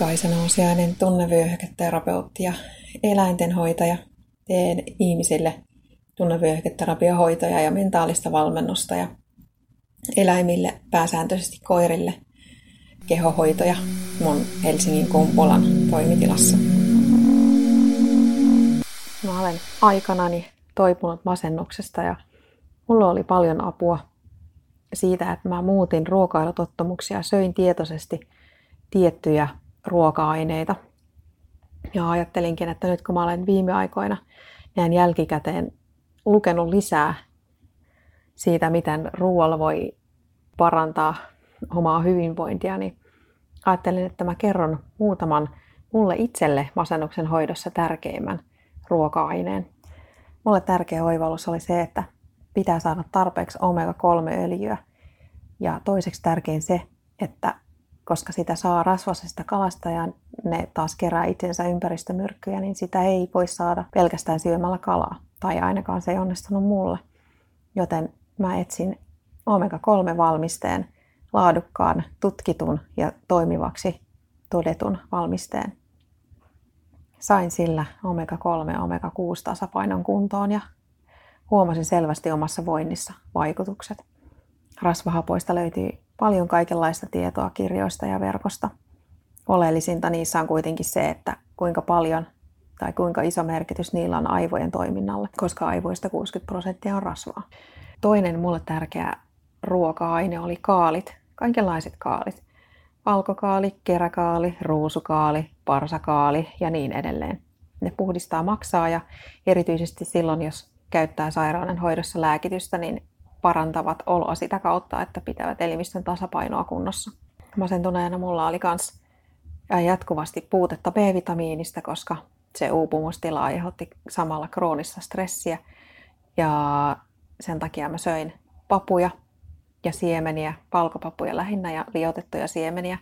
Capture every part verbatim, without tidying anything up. Kankaisen on sijainen tunnevyöhyketerapeutti ja eläintenhoitaja. Teen ihmisille tunnevyöhyketerapiohoitoja ja mentaalista valmennusta ja eläimille, pääsääntöisesti koirille, kehohoitoja mun Helsingin Kumpulan toimitilassa. Mä olen aikanani toipunut masennuksesta ja mulla oli paljon apua siitä, että mä muutin ruokailutottumuksia, söin tietoisesti tiettyjä ruoka-aineita. Ja ajattelinkin, että nyt kun mä olen viime aikoina näin jälkikäteen lukenut lisää siitä, miten ruoalla voi parantaa omaa hyvinvointia, niin ajattelin, että mä kerron muutaman mulle itselle masennuksen hoidossa tärkeimmän ruoka-aineen. Mulle tärkeä oivallus oli se, että pitää saada tarpeeksi omega kolme öljyä. Ja toiseksi tärkein se, että koska sitä saa rasvasesta kalasta ja ne taas kerää itsensä ympäristömyrkkyjä, niin sitä ei voi saada pelkästään syömällä kalaa. Tai ainakaan se ei onnistunut mulle. Joten mä etsin omega kolme valmisteen, laadukkaan, tutkitun ja toimivaksi todetun valmisteen. Sain sillä omega kolme omega kuusi tasapainon kuntoon ja huomasin selvästi omassa voinnissa vaikutukset. Rasvahapoista löytyi paljon kaikenlaista tietoa kirjoista ja verkosta. Oleellisinta niissä on kuitenkin se, että kuinka paljon tai kuinka iso merkitys niillä on aivojen toiminnalle, koska aivoista kuusikymmentä prosenttia on rasvaa. Toinen mulle tärkeä ruoka-aine oli kaalit, kaikenlaiset kaalit. Valkokaali, keräkaali, ruusukaali, parsakaali ja niin edelleen. Ne puhdistaa maksaa ja erityisesti silloin, jos käyttää sairaudenhoidossa lääkitystä, niin parantavat oloa sitä kautta, että pitävät elimistön tasapainoa kunnossa. Masentuneena mulla oli kans jatkuvasti puutetta B-vitamiinista, koska se uupumustila aiheutti samalla kroonista stressiä. Ja sen takia mä söin papuja ja siemeniä, palkopapuja lähinnä ja liotettuja siemeniä.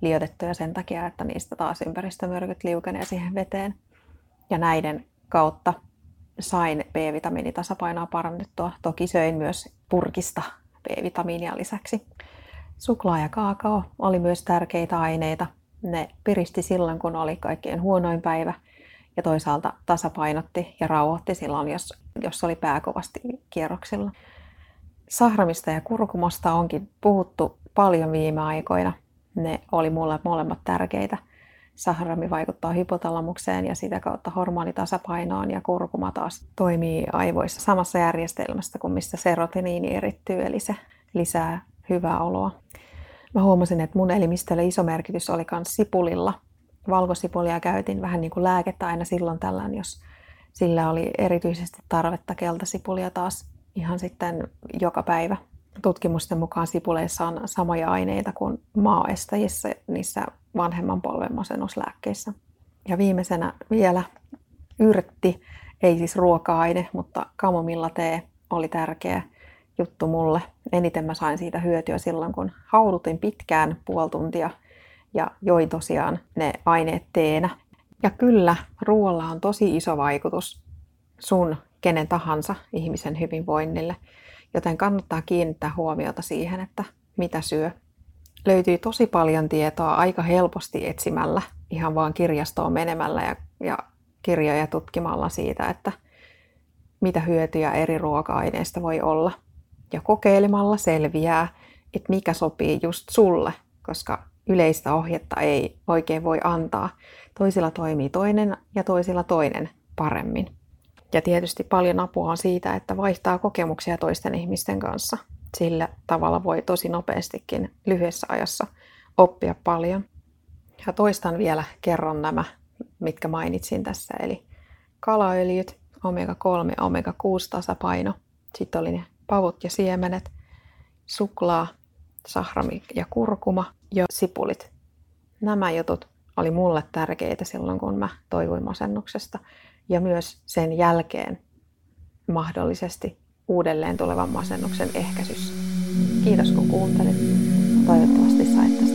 Liotettuja sen takia, että niistä taas ympäristömyrkyt liukenee siihen veteen. Ja näiden kautta sain B-vitamiinitasapainoa parannettua. Toki söin myös purkista B-vitamiinia lisäksi. Suklaa ja kaakao oli myös tärkeitä aineita. Ne piristi silloin, kun oli kaikkein huonoin päivä. Ja toisaalta tasapainotti ja rauhoitti silloin, jos, jos oli pää kovasti kierroksilla. Sahramista ja kurkumasta onkin puhuttu paljon viime aikoina. Ne oli mulle molemmat tärkeitä. Sahrami vaikuttaa hypotalamukseen ja sitä kautta hormonitasapainoon ja kurkuma taas toimii aivoissa samassa järjestelmässä kuin missä serotoniini erittyy, eli se lisää hyvää oloa. Mä huomasin, että mun elimistölle iso merkitys oli myös sipulilla. Valkosipulia käytin vähän niin kuin lääkettä aina silloin tällään, jos sillä oli erityisesti tarvetta. Keltasipulia taas ihan sitten joka päivä. Tutkimusten mukaan sipuleissa on samoja aineita kuin maaestäjissä, niissä vanhemman polven masennuslääkkeissä. Ja viimeisenä vielä yrtti, ei siis ruoka-aine, mutta kamomilla tee oli tärkeä juttu mulle. Eniten mä sain siitä hyötyä silloin, kun haudutin pitkään puoli tuntia ja join tosiaan ne aineet teenä. Ja kyllä, ruoalla on tosi iso vaikutus sun kenen tahansa ihmisen hyvinvoinnille. Joten kannattaa kiinnittää huomiota siihen, että mitä syö. Löytyy tosi paljon tietoa aika helposti etsimällä, ihan vaan kirjastoon menemällä ja, ja kirjoja tutkimalla siitä, että mitä hyötyjä eri ruoka-aineista voi olla. Ja kokeilemalla selviää, että mikä sopii just sulle, koska yleistä ohjetta ei oikein voi antaa. Toisilla toimii toinen ja toisilla toinen paremmin. Ja tietysti paljon apua on siitä, että vaihtaa kokemuksia toisten ihmisten kanssa. Sillä tavalla voi tosi nopeastikin lyhyessä ajassa oppia paljon. Ja toistan vielä kerran nämä, mitkä mainitsin tässä. Eli kalaöljyt, omega kolme omega kuusi tasapaino. Sitten oli ne pavut ja siemenet, suklaa, sahrami ja kurkuma ja sipulit. Nämä jutut oli mulle tärkeitä silloin, kun mä toivuin masennuksesta. Ja myös sen jälkeen mahdollisesti uudelleen tulevan masennuksen ehkäisyssä. Kiitos kun kuuntelit. Toivottavasti saitte